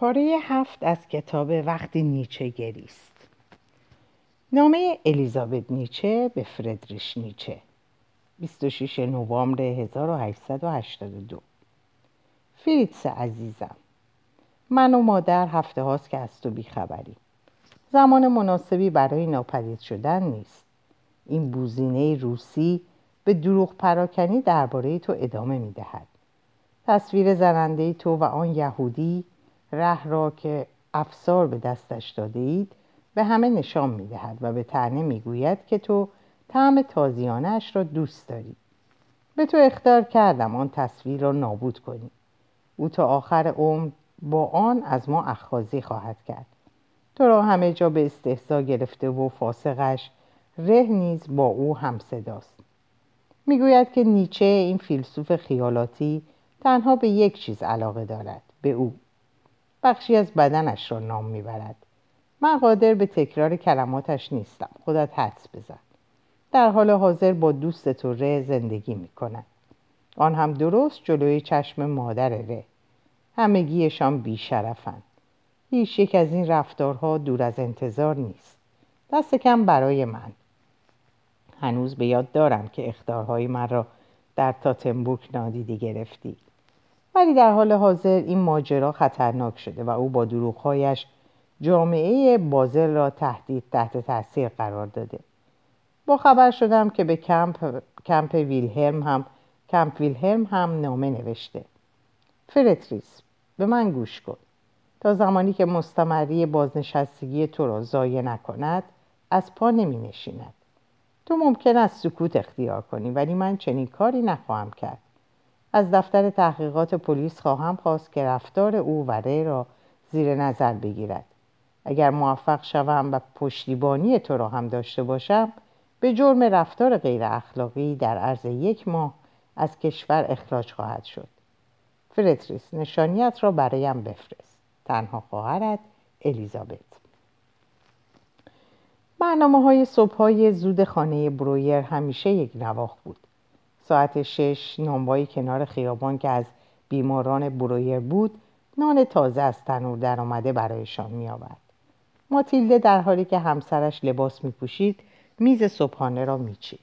پاره 7 از کتاب وقتی نیچه گریست. نامه الیزابت نیچه به فریدریش نیچه، 26 نوامبر 1882. فریتز عزیزم، من و مادر هفته هاست که از تو بیخبریم. زمان مناسبی برای ناپدید شدن نیست. این بوزینه روسی به دروغ پراکنی درباره تو ادامه میدهد. تصویر زننده تو و آن یهودی ره را که افسار به دستش داده اید به همه نشان میدهد و به طعنه میگوید که تو طعم تازیانه اش را دوست داری. به تو اخطار کردم آن تصویر را نابود کنی. او تا آخر عمر با آن از ما اخاذی خواهد کرد. تو را همه جا به استحضا گرفته و فاسقش ره نیز با او همصداست. میگوید که نیچه این فیلسوف خیالاتی تنها به یک چیز علاقه دارد، به او. بخشی از بدنش را نام میبرد. من قادر به تکرار کلماتش نیستم، خودت حدس بزن. در حال حاضر با دوست تو ره زندگی میکنن، آن هم درست جلوی چشم مادر ره. همگیشان بیشرفن. هیچ یک از این رفتارها دور از انتظار نیست، دست کم برای من. هنوز به یاد دارم که اخطارهای من را در تاتنبورگ نادیده گرفتی، ولی در حال حاضر این ماجرا خطرناک شده و او با دروغ‌هایش جامعه بازل را تحت تاثیر قرار داده. با خبر شدم که به کمپ ویلهلم هم نامه نوشته. فریتریس، به من گوش کن. تا زمانی که مستمری بازنشستگی تو را ضایع نکند از پا نمی نشیند. تو ممکن است سکوت اختیار کنی، ولی من چنین کاری نخواهم کرد. از دفتر تحقیقات پلیس خواهم خواست که رفتار او و ره را زیر نظر بگیرد. اگر موفق شوم و پشتیبانی تو را هم داشته باشم، به جرم رفتار غیر اخلاقی در عرض 1 ماه از کشور اخراج خواهد شد. فریتریس، نشانیت را برایم بفرست. تنها خواهرت الیزابت. برنامه‌های صبح‌های زود خانه برویر همیشه یک نواخت بود. ساعت 6 نانوایی کنار خیابان که از بیماران برویر بود نان تازه از تنور در آمده برایشان می آورد. ماتیلده در حالی که همسرش لباس می پوشید میز صبحانه را می چید.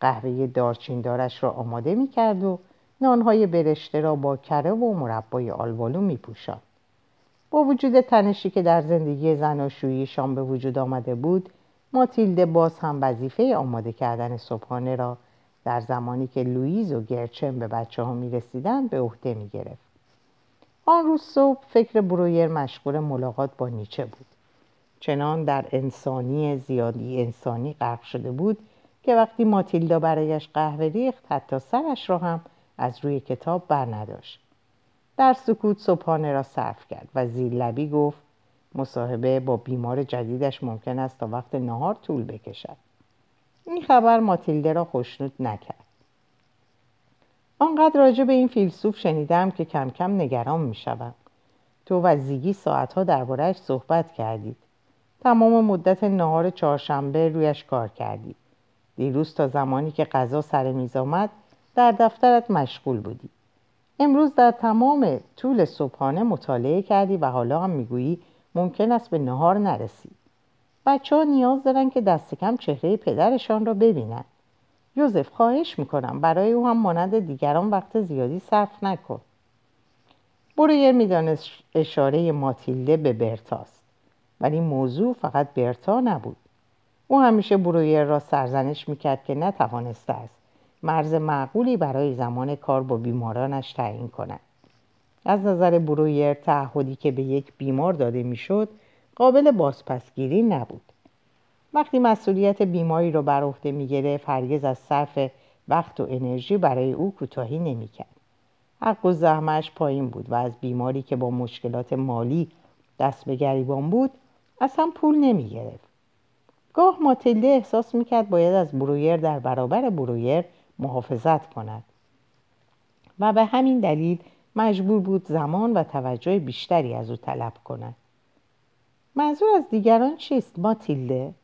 قهوه دارچیندارش را آماده می کرد و نانهای برشته را با کره و مربای آلبالو می پوشاند. با وجود تنشی که در زندگی زناشوییشان به وجود آمده بود، ماتیلده باز هم وظیفه آماده کردن صبحانه را در زمانی که لوئیز و گرچن به بچه ها می رسیدن به عهده می گرفت. آن روز صبح فکر برویر مشغول ملاقات با نیچه بود. چنان در زیادی انسانی غرق شده بود که وقتی ماتیلدا برایش قهوه ریخت حتی سرش را هم از روی کتاب بر نداشت. در سکوت صبحانه را صرف کرد و زیر لبی گفت مصاحبه با بیمار جدیدش ممکن است تا وقت نهار طول بکشد. این خبر ماتیلده را خوشنود نکرد. آنقدر راجع به این فیلسوف شنیدم که کم کم نگران می شدم. تو و زیگی ساعتها درباره‌اش صحبت کردید. تمام مدت نهار چهارشنبه رویش کار کردی. دیروز تا زمانی که غذا سر میز آمد در دفترت مشغول بودی. امروز در تمام طول صبحانه مطالعه کردی و حالا هم میگویی ممکن است به نهار نرسی. بچه‌ها نیاز دارن که دست کم چهره پدرشان را ببینن. یوزف، خواهش میکنم برای او هم مانند دیگران وقت زیادی صرف نکن. برویر میدانست اشاره ماتیلده به برتاست، ولی موضوع فقط برتا نبود. او همیشه برویر را سرزنش میکرد که نتوانسته است مرز معقولی برای زمان کار با بیمارانش تعیین کند. از نظر برویر تعهدی که به یک بیمار داده میشد قابل بازپسگیری نبود. وقتی مسئولیت بیماری را بر عهده می‌گرفت هرگز از صرف وقت و انرژی برای او کوتاهی نمی‌کرد. حق و زحمتش پایین بود و از بیماری که با مشکلات مالی دست به گریبان بود اصلا پول نمی‌گرفت. گاه ماتیلده احساس می‌کرد باید از برویر در برابر برویر محافظت کند و به همین دلیل مجبور بود زمان و توجه بیشتری از او طلب کند. منظور از دیگران چیست ماتیلده؟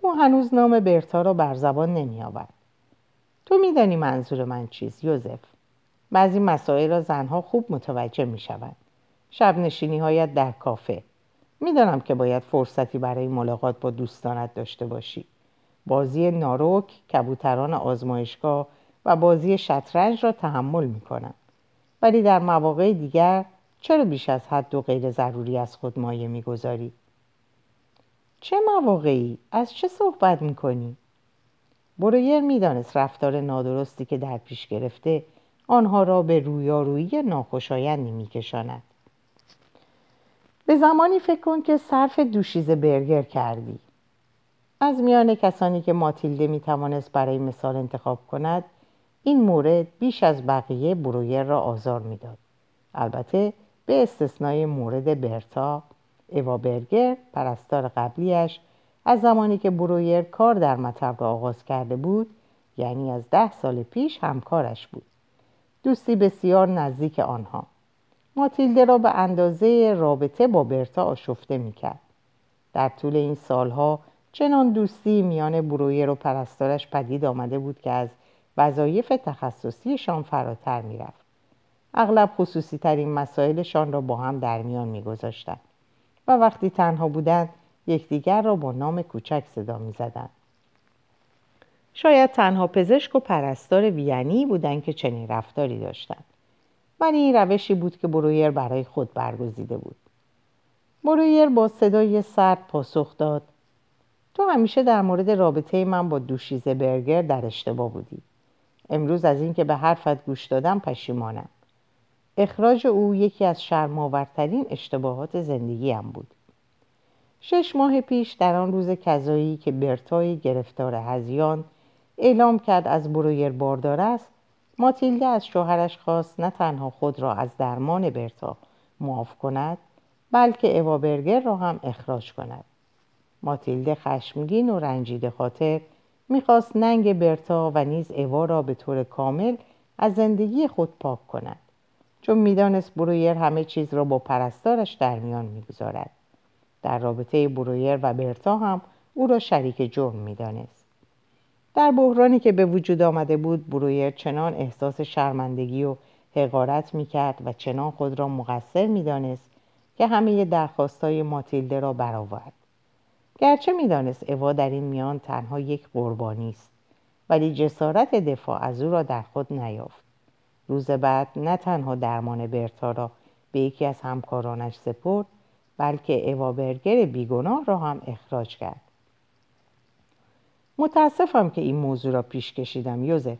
او هنوز نام برتا را بر زبان نمی آورد. تو می دانی منظور من چیست یوزف. بعضی مسائل را زنها خوب متوجه می شوند. شب نشینی‌هایت در کافه. میدانم که باید فرصتی برای ملاقات با دوستانت داشته باشی. بازی ناروک، کبوتران آزمایشگاه و بازی شطرنج را تحمل می‌کنم. ولی در مواقع دیگر چرا بیش از حد و غیر ضروری از خود مایه می‌گذاری؟ چه مواقعی؟ از چه صحبت می‌کنی؟ برویر می‌دانست رفتار نادرستی که در پیش گرفته آنها را به رویارویی ناخوشایندی می‌کشاند. به زمانی فکر کن که صرف دوشیزه برگر کردی. از میان کسانی که ماتیلده می‌توانست برای مثال انتخاب کند، این مورد بیش از بقیه برویر را آزار می‌داد. البته به استثنای مورد برتا، ایوا برگر، پرستار قبلیش، از زمانی که برویر کار در مطب را آغاز کرده بود، یعنی از 10 سال پیش همکارش بود. دوستی بسیار نزدیک آنها. ماتیلده را به اندازه رابطه با برتا آشفته می‌کرد. در طول این سالها چنان دوستی میان برویر و پرستارش پدید آمده بود که از وظایف تخصصیشان فراتر می‌رفت. اغلب خصوصی‌ترین مسائلشان را با هم در میان می‌گذاشتند و وقتی تنها بودند یکدیگر را با نام کوچک صدا می‌زدند. شاید تنها پزشک و پرستار وینی بودند که چنین رفتاری داشتند. ولی این روشی بود که برویر برای خود برگزیده بود. برویر با صدای سرد پاسخ داد: تو همیشه در مورد رابطه من با دوشیزه برگر در اشتباه بودی. امروز از اینکه به حرفت گوش دادم پشیمانم. اخراج او یکی از شرم‌آورترین اشتباهات زندگیم بود. 6 ماه پیش در آن روز قضایی که برتای گرفتار هذیان اعلام کرد از برویر باردار است، ماتیلده از شوهرش خواست نه تنها خود را از درمان برتا معاف کند، بلکه اوا برگر را هم اخراج کند. ماتیلده خشمگین و رنجیده خاطر می‌خواست ننگ برتا و نیز اوا را به طور کامل از زندگی خود پاک کند، چون می‌دانست برویر همه چیز را با پرستارش در میان می‌گذارد. در رابطه برویر و برتا هم او را شریک جرم می‌دانست. در بحرانی که به وجود آمده بود، برویر چنان احساس شرمندگی و حقارت می‌کرد و چنان خود را مقصر می‌دانست که همه درخواست‌های ماتیلده را برآورد. گرچه می‌دانست اوا در این میان تنها یک قربانی است، ولی جسارت دفاع از او را در خود نیافت. روز بعد نه تنها درمان برتا را به یکی از همکارانش سپرد، بلکه اوا برگر بیگناه را هم اخراج کرد. متاسفم که این موضوع را پیش کشیدم یوزف،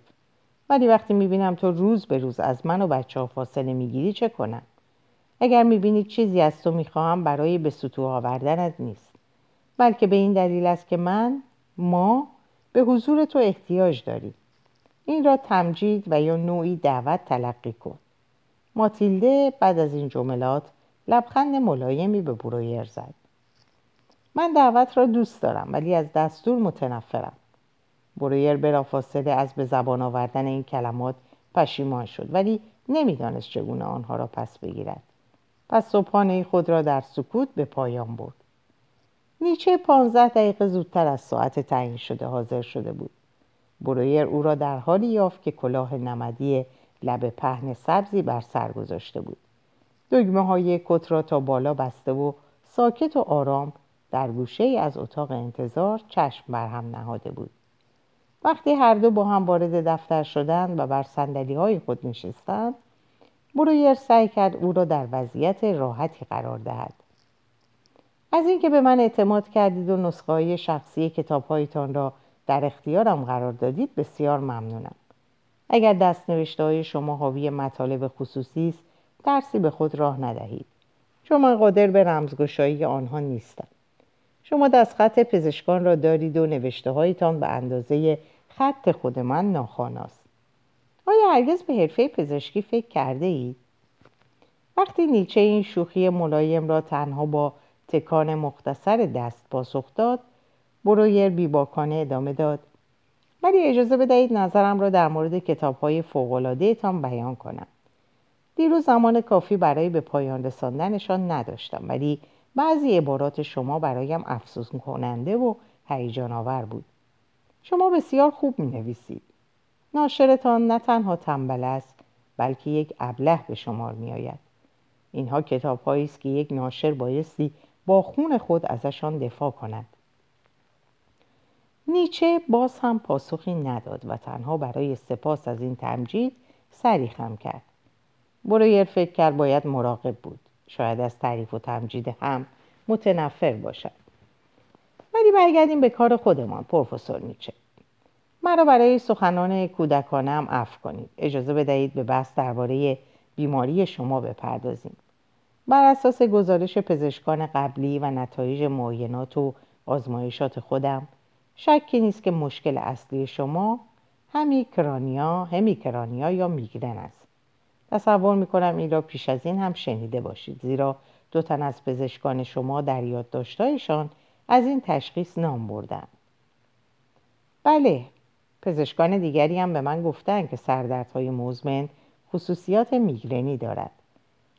ولی وقتی میبینم تو روز به روز از من و بچه ها فاصله میگیری چه کنم؟ اگر میبینی چیزی از تو میخواهم برای به سطوح آوردنت نیست، بلکه به این دلیل است که ما به حضور تو احتیاج داریم. این را تمجید و یا نوعی دعوت تلقی کن. ماتیلده بعد از این جملات لبخند ملایمی به برویر زد. من دعوت را دوست دارم، ولی از دستور متنفرم. برویر بلافاصله از به زبان آوردن این کلمات پشیمان شد، ولی نمیدانست چگونه آنها را پس بگیرد. پس صبحانه خود را در سکوت به پایان برد. نیچه 15 دقیقه زودتر از ساعت تعیین شده حاضر شده بود. برویر او را در حالی یافت که کلاه نمدی لب پهن سبزی بر سر گذاشته بود. دگمه‌های کت را تا بالا بسته و ساکت و آرام در گوشه‌ای از اتاق انتظار چشم بر هم نهاده بود. وقتی هر دو با هم وارد دفتر شدند و بر صندلی‌های خود نشستند، برویر سعی کرد او را در وضعیت راحتی قرار دهد. از اینکه به من اعتماد کردید و نسخه‌های شخصی کتاب‌هایتان را در اختیارم قرار دادید بسیار ممنونم. اگر دست‌نوشته‌های شما حاوی مطالب خصوصی است، ترسی به خود راه ندهید، چون من قادر به رمزگشایی آنها نیستم. شما دستخط پزشکان را دارید و نوشته‌هایتان به اندازه خط خود من ناخواناست. آیا هرگز به حرفه پزشکی فکر کرده اید؟ وقتی نیچه این شوخی ملایم را تنها با تکان مختصر دست پاسخ داد، برویر بیباکانه ادامه داد: ولی اجازه بدهید نظرم را در مورد کتاب‌های فوق‌العاده‌تان بیان کنم. دیروز زمان کافی برای به پایان رساندنشان نداشتم، ولی بعضی عبارات شما برایم افسوس کننده و هیجان آور بود. شما بسیار خوب می‌نویسید. ناشرتان نه تنها تنبل است، بلکه یک ابله به شمار می‌آید. اینها کتاب‌هایی است که یک ناشر بایستی با خون خود ازشان دفاع کند. نیچه باز هم پاسخی نداد و تنها برای سپاس از این تمجید سری خم کرد. برویر فکر کرد باید مراقب بود. شاید از تعریف و تمجید هم متنفر باشد. ولی برگردیم به کار خودمان. پروفسور نیچه، مرا برای سخنان کودکانم عفو کنید. اجازه بدهید به بحث درباره بیماری شما بپردازیم. بر اساس گزارش پزشکان قبلی و نتایج معاینات و آزمایشات خودم، شکی نیست که مشکل اصلی شما همیکرانیا یا میگرن است. تصور میکنم این را پیش از این هم شنیده باشید، زیرا دو تن از پزشکان شما در یادداشت‌هایشان از این تشخیص نام بردند. بله، پزشکان دیگری هم به من گفتند که سردردهای مزمن خصوصیات میگرنی دارد.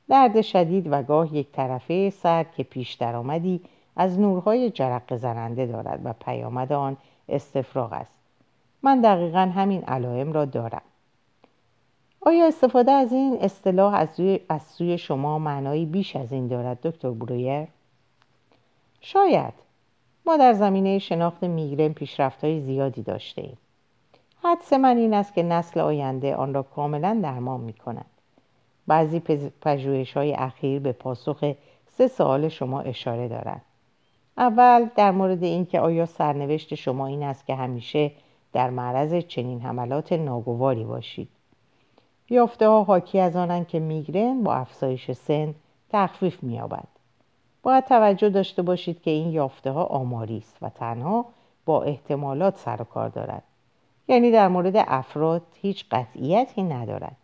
درد شدید و گاه یک طرفه سر که پیش درآمدی از نورهای جرق زننده دارد و پیامد آن استفراغ است. من دقیقاً همین علائم را دارم. آیا استفاده از این اصطلاح از سوی شما معنایی بیش از این دارد دکتر برویر؟ شاید. ما در زمینه شناخت میگرن پیشرفت‌های زیادی داشته‌ایم. حدس من این است که نسل آینده آن را کاملاً درمان می‌کند. بعضی پژوهش‌های اخیر به پاسخ 3 سوال شما اشاره دارد. اول در مورد اینکه آیا سرنوشت شما این است که همیشه در معرض چنین حملات ناگواری باشید. یافته‌ها حاکی از آنند که میگرن با افزایش سن تخفیف می‌یابد. باید توجه داشته باشید که این یافته‌ها آماری است و تنها با احتمالات سر و کار دارد. یعنی در مورد افراد هیچ قطعیتی ندارد.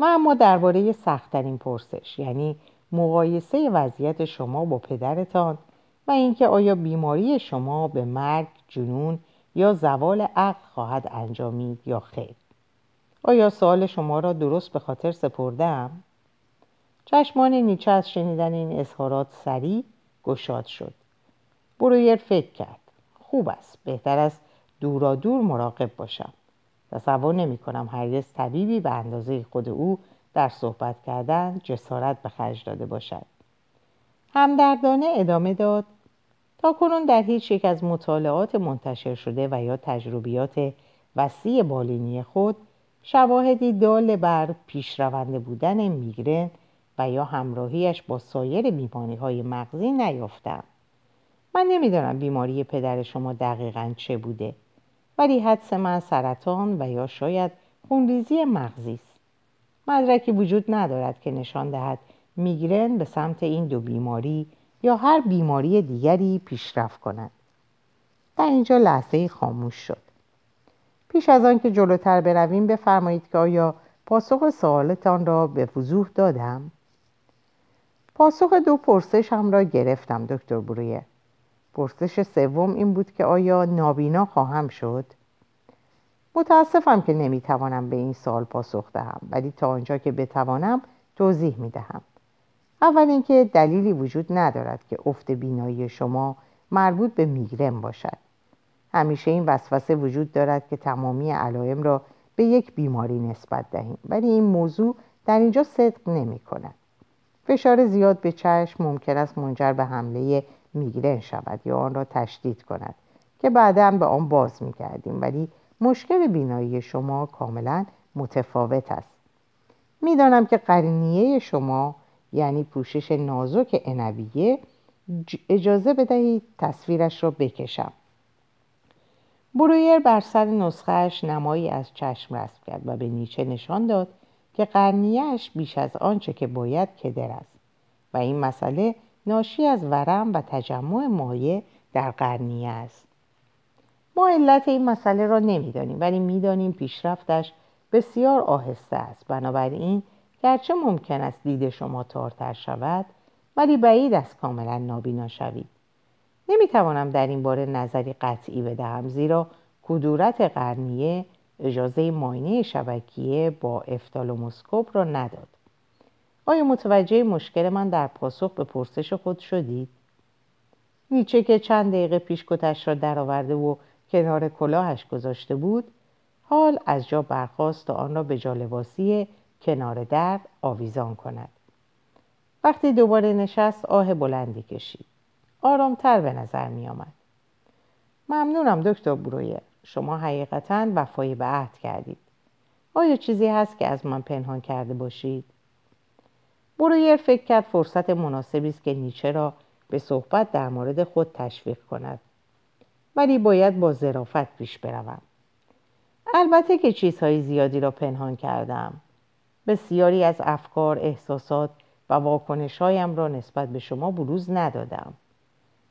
و اما درباره سخت‌ترین پرسش، یعنی مقایسه وضعیت شما با پدرتان و اینکه آیا بیماری شما به مرگ، جنون یا زوال عقل خواهد انجامید یا خیر. آیا سوال شما را درست به خاطر سپردم؟ چشمان نیچه از شنیدن این اظهارات سریع گشاد شد. برویر فکر کرد. خوب است. بهتر است دورا دور مراقب باشم. تصور نمی کنم هرگز طبیبی به اندازه خود او در صحبت کردن جسارت به خرج داده باشد. همدردانه ادامه داد. تا کنون در هیچ یک از مطالعات منتشر شده و یا تجربیات وسیع بالینی خود شواهدی دال بر پیشرونده بودن میگرن و یا همراهیش با سایر بیماری‌های مغزی نیافتم. من نمیدانم بیماری پدر شما دقیقاً چه بوده، ولی حدس من سرطان و یا شاید خونریزی مغزی است. مدرکی وجود ندارد که نشان دهد میگرن به سمت این دو بیماری یا هر بیماری دیگری پیشرفت کند. در اینجا لحظه خاموش شد. پیش از آن که جلوتر برویم بفرمایید که آیا پاسخ سوالتان را به وضوح دادم؟ پاسخ 2 پرسش هم را گرفتم دکتر برویر. پرسش 3 این بود که آیا نابینا خواهم شد؟ متاسفم که نمیتوانم به این سوال پاسخ دهم، ولی تا آنجا که بتوانم توضیح میدهم. اول اینکه دلیلی وجود ندارد که افت بینایی شما مربوط به میگرن باشد. همیشه این وسوسه وجود دارد که تمامی علائم را به یک بیماری نسبت دهیم، ولی این موضوع در اینجا صدق نمی کند. فشار زیاد به چشم ممکن است منجر به حمله میگرن شود یا آن را تشدید کند که بعداً به آن باز می‌گردیم، ولی مشکل بینایی شما کاملاً متفاوت است. میدانم که قرنیه شما، یعنی پوشش نازک عنبیه، اجازه بدهید تصویرش را بکشم. برویر بر سر نسخهش نمایی از چشم رسم کرد و به نیچه نشان داد که قرنیهش بیش از آنچه که باید کدر است و این مسئله ناشی از ورم و تجمع مایع در قرنیه است. ما علت این مسئله را نمیدانیم، ولی میدانیم پیشرفتش بسیار آهسته است. بنابراین گرچه ممکن است دید شما تارتر شود، ولی بعید است کاملا نابینا شوید. نمیتوانم در این باره نظری قطعی بدهم، زیرا کدورت قرنیه اجازه معاینه شبکیه با افتالوموسکوپ را نداد. آیا متوجه مشکل من در پاسخ به پرسش خود شدید؟ نیچه که چند دقیقه پیش کتش را درآورده و کنار کلاهش گذاشته بود، حال از جا برخاست و آن را به جالباسی کنار در آویزان کند. وقتی دوباره نشست آه بلندی کشید. آرامتر به نظر می آمد. ممنونم دکتر برویر. شما حقیقتاً وفای به عهد کردید. آیا چیزی هست که از من پنهان کرده باشید؟ برویر فکر کرد فرصت مناسبی است که نیچه را به صحبت در مورد خود تشویق کند. ولی باید با ظرافت پیش بروم. البته که چیزهای زیادی را پنهان کردم. بسیاری از افکار، احساسات و واکنش‌هایم را نسبت به شما بروز ندادم.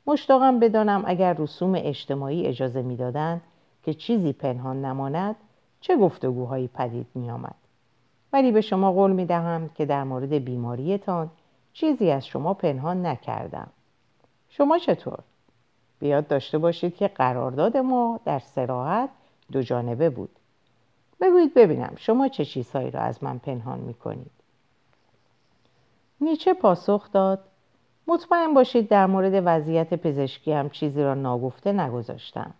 مشتاقم بدانم اگر رسوم اجتماعی اجازه می‌دادند که چیزی پنهان نماند، چه گفتگوهایی پدید می‌آمد. ولی به شما قول می‌دهم که در مورد بیماریتان چیزی از شما پنهان نکردم. شما چطور؟ بیاد داشته باشید که قرارداد ما در صراحت دو جانبه بود. بگویید ببینم شما چه چیزهایی را از من پنهان می‌کنید؟ نیچه پاسخ داد: مطمئن باشید در مورد وضعیت پزشکی هم چیزی را ناگفته نگذاشتم.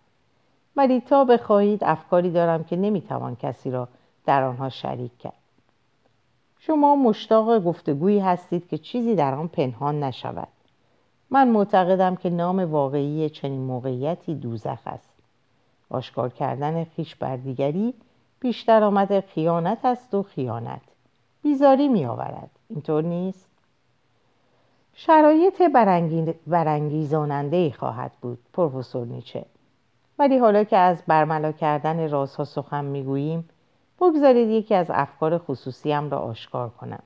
ولی تا بخواهید افکاری دارم که نمیتوان کسی را در آنها شریک کرد. شما مشتاق گفتگویی هستید که چیزی در آن پنهان نشود. من معتقدم که نام واقعی چنین موقعیتی دوزخ است. آشکار کردن خویش بر دیگری بیشتر آمد خیانت است و خیانت بیزاری می آورد. اینطور نیست؟ شرایط برانگیزاننده‌ای خواهد بود پروفسور نیچه. ولی حالا که از برملا کردن رازها سخن میگوییم، بگذارید یکی از افکار خصوصیم را آشکار کنم.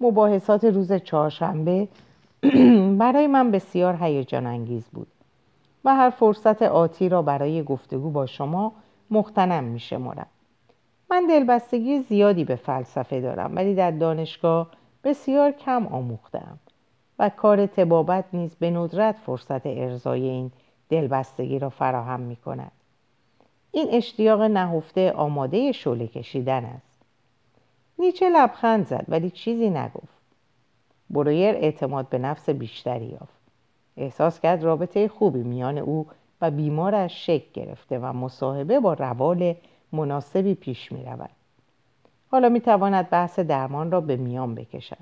مباحثات روز چهارشنبه برای من بسیار هیجان انگیز بود و هر فرصت آتی را برای گفتگو با شما مغتنم می‌شمرم. من دلبستگی زیادی به فلسفه دارم، ولی در دانشگاه بسیار کم آموختم و کار طبابت نیز به ندرت فرصت ارضای این دلبستگی را فراهم می کند. این اشتیاق نهفته آماده شعله کشیدن است. نیچه لبخند زد ولی چیزی نگفت. برویر اعتماد به نفس بیشتری یافت. احساس کرد رابطه خوبی میان او و بیمارش شکل گرفته و مصاحبه با روال مناسبی پیش می رود. حالا می تواند بحث درمان را به میان بکشد.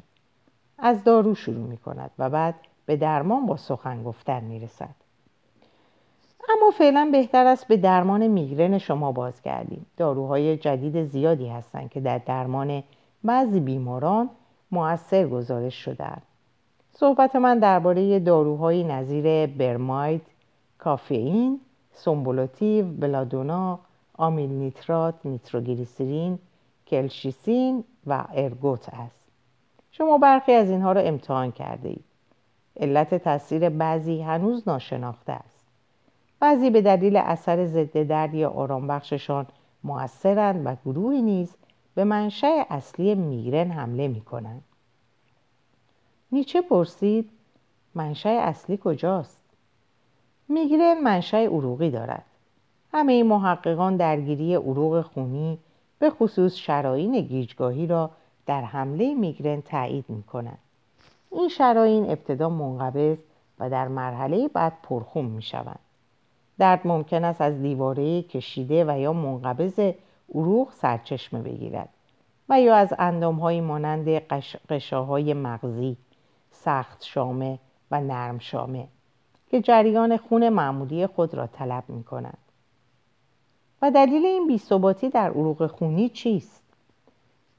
از دارو شروع می کند و بعد به درمان با سخن گفتن می رسد. اما فعلا بهتر است به درمان میگرن شما بازگردیم. داروهای جدید زیادی هستند که در درمان بعضی بیماران مؤثر گزارش شدند. صحبت من درباره داروهای نظیر برماید، کافئین، سومبولاتیو، بلادونا، آمیل نیترات، نیتروگلیسرین، کلشیسین و ارگوت است. شما برخی از اینها را امتحان کرده اید. علت تاثیر بعضی هنوز ناشناخته است. بعضی به دلیل اثر ضد درد یا آرام بخششان مؤثرند و گروهی نیز به منشأ اصلی میگرن حمله می کنند. نیچه پرسید: منشأ اصلی کجاست؟ میگرن منشأ عروقی دارد. همه این محققان درگیری عروق خونی به خصوص شرايین گیجگاهی را در حمله میگرن تایید می کنند. این شرايین ابتدا منقبض و در مرحله بعد پرخون می شوند. درد ممکن است از دیواره کشیده و یا منقبض عروق سرچشمه بگیرد و یا از اندام‌های مانند قشاهای مغزی، سخت شامه و نرم شامه که جریان خون معمولی خود را طلب می‌کنند. و دلیل این بی‌ثباتی در عروق خونی چیست؟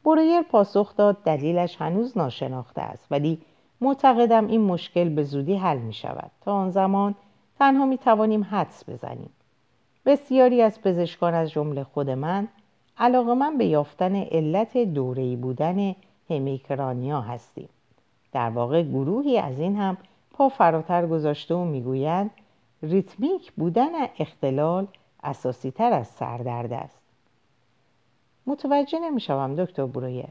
برویر پاسخ داد: دلیلش هنوز ناشناخته است، ولی معتقدم این مشکل به زودی حل می‌شود. تا آن زمان تنها می توانیم حدس بزنیم. بسیاری از پزشکان از جمله خود من علاقه‌مند به یافتن علت دوره‌ای بودن همیکرانیا هستیم. در واقع گروهی از این هم پا فراتر گذاشته و میگویند ریتمیک بودن اختلال اساسی تر از سردرد است. متوجه نمیشوم دکتر برویر.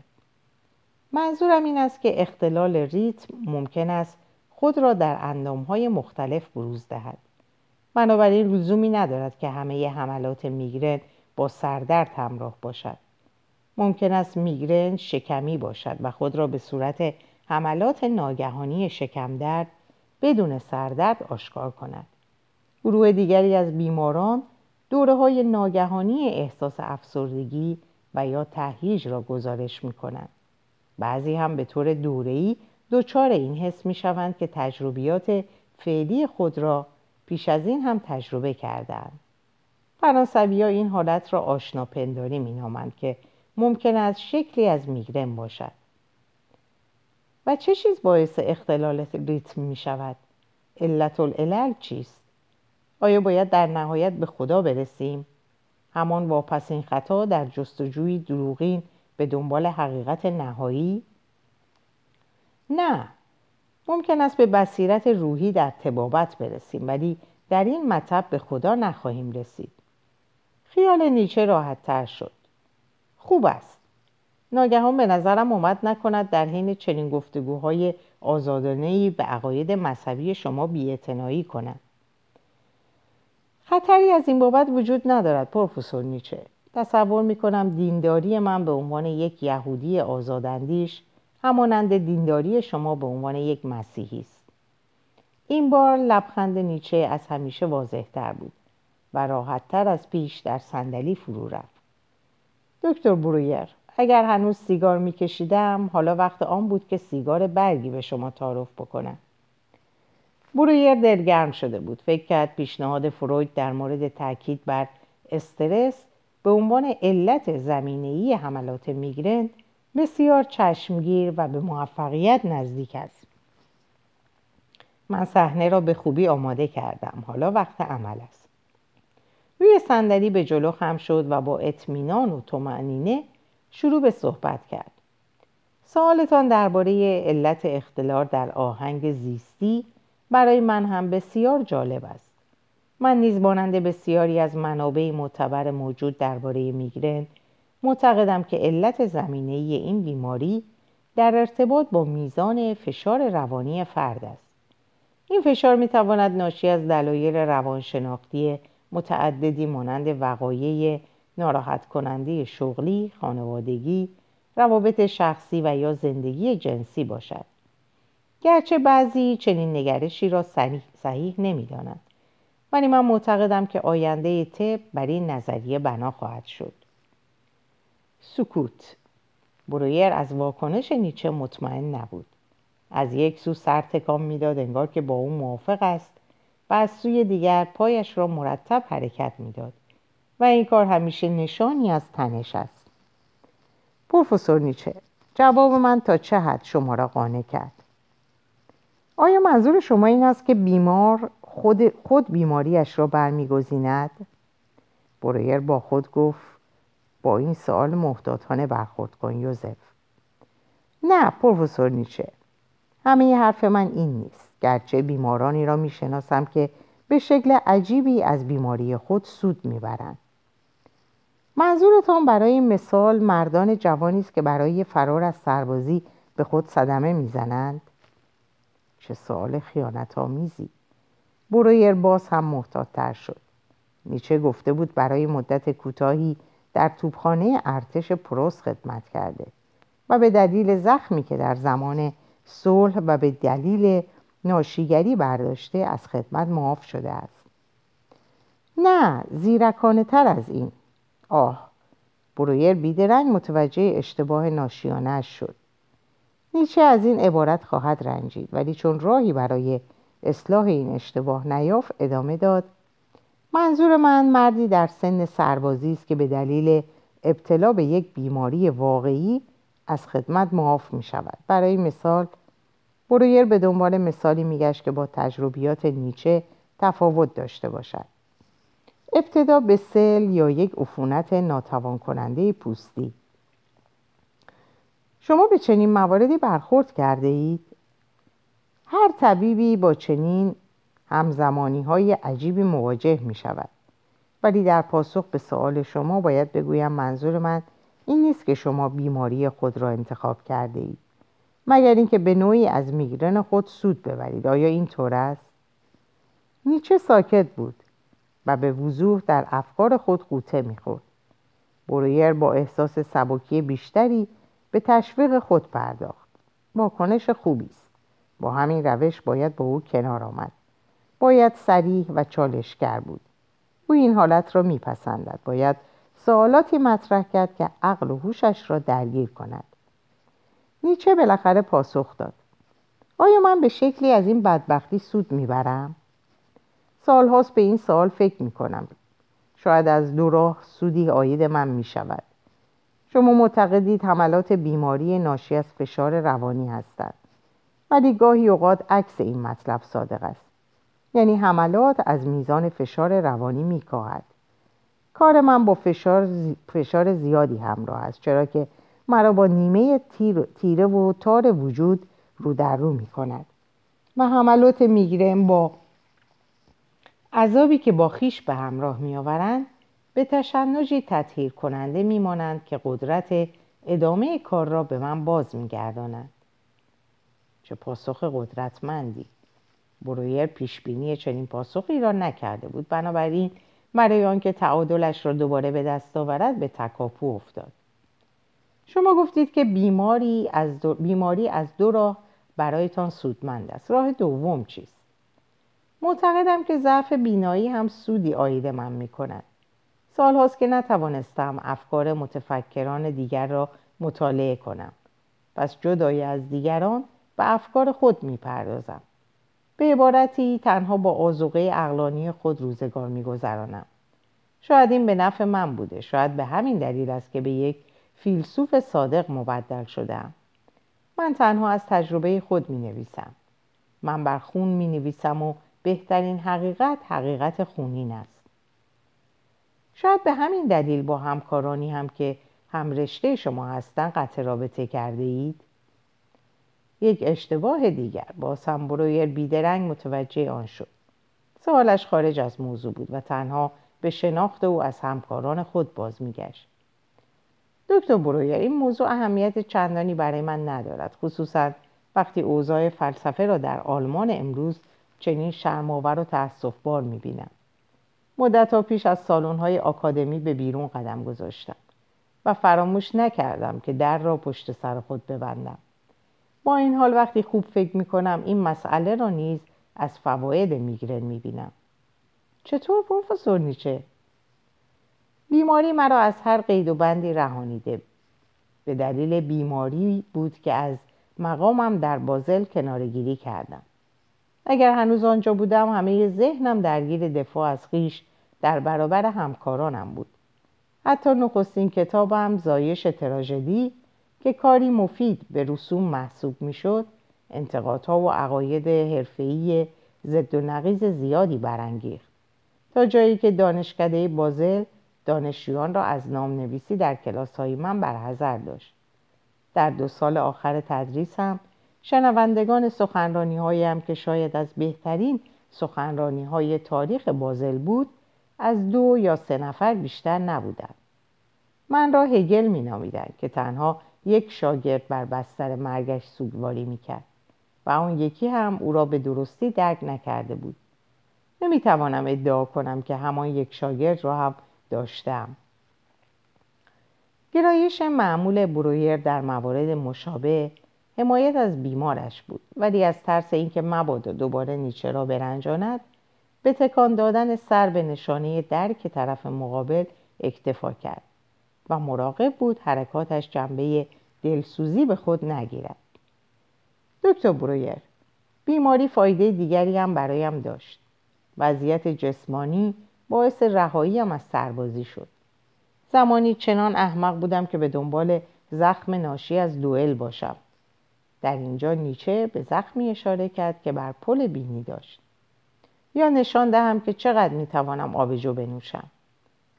منظورم این است که اختلال ریتم ممکن است خود را در اندام‌های مختلف بروز دهد. بنابراین لزومی ندارد که همه ی حملات میگرن با سردرد همراه باشد. ممکن است میگرن شکمی باشد و خود را به صورت حملات ناگهانی شکم‌درد بدون سردرد آشکار کند. گروه دیگری از بیماران دوره‌های ناگهانی احساس افسردگی و یا تهییج را گزارش می‌کنند. بعضی هم به طور دوره‌ای دچار این حس می شوند که تجربیات فعلی خود را پیش از این هم تجربه کردند. فرانسوی‌ها این حالت را آشناپنداری می نامند که ممکن است شکلی از میگرن باشد. و چه چیز باعث اختلال ریتم می شود؟ علت العلل چیست؟ آیا باید در نهایت به خدا برسیم؟ همان واپسین خطا در جستجوی دروغین به دنبال حقیقت نهایی؟ نه، ممکن است به بصیرت روحی در طبابت برسیم ولی در این مطلب به خدا نخواهیم رسید. خیال نیچه راحت تر شد. خوب است. ناگهان به نظرم آمد نکند در حین چنین گفتگوهای آزادانه‌ای به عقاید مذهبی شما بی‌اعتنایی کنم. خطری از این بابت وجود ندارد پروفسور نیچه. تصور می‌کنم دینداری من به عنوان یک یهودی آزاداندیش همانند دینداری شما به عنوان یک مسیحی است. این بار لبخند نیچه از همیشه واضح‌تر بود و راحت‌تر از پیش در صندلی فرو رفت. دکتر برویر، اگر هنوز سیگار می‌کشیدم، حالا وقت آن بود که سیگار برگی به شما تعارف بکنم. برویر دلگرم شده بود. فکر کرد پیشنهاد فروید در مورد تأکید بر استرس به عنوان علت زمینه‌ای حملات میگرن بسیار چشمگیر و به موفقیت نزدیک است. من صحنه را به خوبی آماده کردم. حالا وقت عمل است. روی صندلی به جلو خم شد و با اطمینان و طمأنینه شروع به صحبت کرد. سوالتان درباره علت اختلال در آهنگ زیستی برای من هم بسیار جالب است. من نیز مانند بسیاری از منابع معتبر موجود درباره میگرن معتقدم که علت زمینه‌ای این بیماری در ارتباط با میزان فشار روانی فرد است. این فشار میتواند ناشی از دلایل روانشناختی متعددی مانند وقایع ناراحت کننده شغلی، خانوادگی، روابط شخصی و یا زندگی جنسی باشد. گرچه بعضی چنین نگرشی را صحیح نمی‌دانند، ولی من معتقدم که آینده طب بر این نظریه بنا خواهد شد. سکوت. برویر از واکنش نیچه مطمئن نبود. از یک سو سر تکان می‌داد انگار که با او موافق است و از سوی دیگر پایش را مرتب حرکت می‌داد و این کار همیشه نشانی از تنش است. پروفسور نیچه، جواب من تا چه حد شما را قانع کرد؟ آیا منظور شما این است که بیمار خود بیماریش را برمی‌گزیند؟ برویر با خود گفت با این سوال محتاطانه برخورد کن یوزف. نه پروفسور نیچه، همه حرف من این نیست. گرچه بیمارانی را میشناسم که به شکل عجیبی از بیماری خود سود میبرند. منظورتان برای مثال مردان جوانی است که برای فرار از سربازی به خود صدمه میزنند؟ چه سوال خیانت‌آمیزی. برویر باز هم محتاط‌تر شد. نیچه گفته بود برای مدت کوتاهی در توپخانه ارتش پروس خدمت کرده و به دلیل زخمی که در زمان صلح و به دلیل ناشیگری برداشته از خدمت معاف شده است. نه، زیرکانه تر از این. آه، برویر بیدرنگ متوجه اشتباه ناشیانه‌اش شد. نیچه از این عبارت خواهد رنجید ولی چون راهی برای اصلاح این اشتباه نیافت ادامه داد. منظور من مردی در سن سربازی است که به دلیل ابتلا به یک بیماری واقعی از خدمت معاف می شود. برای مثال، برویر به دنبال مثالی می گشت که با تجربیات نیچه تفاوت داشته باشد. ابتدا به سل یا یک عفونت ناتوان کننده پوستی. شما به چنین مواردی برخورد کرده اید؟ هر طبیبی با چنین همزمانی‌های عجیبی مواجه می شود. ولی در پاسخ به سوال شما باید بگویم منظور من این نیست که شما بیماری خود را انتخاب کرده اید مگر اینکه به نوعی از میگرن خود سود ببرید. آیا این طور است؟ نیچه ساکت بود و به وضوح در افکار خود غوطه می‌خورد. برویر با احساس سبکی بیشتری به تشویق خود پرداخت. واکنش خوبی است. با همین روش باید با او کنار آمد. باید صریح و چالشگر بود. او این حالت را میپسندد. باید سوالاتی مطرح کرد که عقل و هوشش را درگیر کند. نیچه بالاخره پاسخ داد. آیا من به شکلی از این بدبختی سود میبرم؟ سالهاست به این سوال فکر میکنم. شاید از دو راه سودی عاید من میشود. شما معتقدید حملات بیماری ناشی از فشار روانی هستند، ولی گاهی اوقات عکس این مطلب صادق است. یعنی حملات از میزان فشار روانی میکاهد. کار من با فشار زیادی همراه است، چرا که مرا با نیمه تیره و تار وجود رو در رو میکند و حملات میگیرم با عذابی که با خیش به همراه میآورند به تشنجی تطهیر کننده میمانند که قدرت ادامه کار را به من باز میگردانند. چه پاسخ قدرتمندی! برویر پیشبینی چنین پاسخی را نکرده بود، بنابراین برای آنکه تعادلش را دوباره به دست آورد به تکاپو افتاد. شما گفتید که بیماری از دو راه برایتان سودمند است. راه دوم چیست؟ معتقدم که ضعف بینایی هم سودی عاید من می‌کند. سال هاست که نتوانستم افکار متفکران دیگر را مطالعه کنم. پس جدای از دیگران به افکار خود می‌پردازم. به عبارتی تنها با آذوقه عقلانی خود روزگار می‌گذرانم. شاید این به نفع من بوده. شاید به همین دلیل است که به یک فیلسوف صادق مبدل شدم. من تنها از تجربه خود می‌نویسم. من بر خون می‌نویسم و بهترین حقیقت، حقیقت خونین است. شاید به همین دلیل با همکارانی هم که هم رشته شما هستند قطع رابطه کرده اید. یک اشتباه دیگر با برویر بیدرنگ متوجه آن شد. سوالش خارج از موضوع بود و تنها به شناخت او از همکاران خود باز میگشت. دکتر برویر، این موضوع اهمیت چندانی برای من ندارد، خصوصا وقتی اوضاع فلسفه را در آلمان امروز چنین شرم‌آور و تأسف‌بار می‌بینم. مدت‌ها پیش از سالن‌های آکادمی به بیرون قدم گذاشتم و فراموش نکردم که در را پشت سر خود ببندم. با این حال وقتی خوب فکر می‌کنم این مسئله را نیز از فواید میگرن می‌بینم. چطور پروفسور نیچه؟ بیماری مرا از هر قید و بندی رهانیده. به دلیل بیماری بود که از مقامم در بازل کناره‌گیری کردم. اگر هنوز آنجا بودم همه ذهنم درگیر دفاع از خویش در برابر همکارانم بود. حتی نخستین کتابم زایش تراژدی که کاری مفید به رسوم محسوب میشد، انتقادها و عقاید حرفه‌ای ضد و نقیض زیادی برانگیخت، تا جایی که دانشکده بازل دانشجویان را از نامنویسی در کلاس‌های من برحذر داشت. در 2 سال آخر تدریسم شنوندگان سخنرانی‌هایم که شاید از بهترین سخنرانی‌های تاریخ بازل بود از 2 یا 3 نفر بیشتر نبودند. من را هگل می‌نامیدند که تنها یک شاگرد بر بستر مرگش سوگواری می‌کرد و اون یکی هم او را به درستی درک نکرده بود. نمی‌توانم ادعا کنم که همان یک شاگرد را هم داشتم. گرایش معمول برویر در موارد مشابه حمایت از بیمارش بود، ولی از ترس اینکه مبادا دوباره نیچه را برنجاند به تکان دادن سر به نشانه درک طرف مقابل اکتفا کرد و مراقب بود حرکاتش جنبه دلسوزی به خود نگیرد. دکتر برویر، بیماری فایده دیگری هم برایم داشت. وضعیت جسمانی باعث رهاییم از سربازی شد. زمانی چنان احمق بودم که به دنبال زخم ناشی از دوئل باشم. در اینجا نیچه به زخمی اشاره کرد که بر پل بینی داشت. یا نشان دهم که چقدر میتوانم آبجو بنوشم.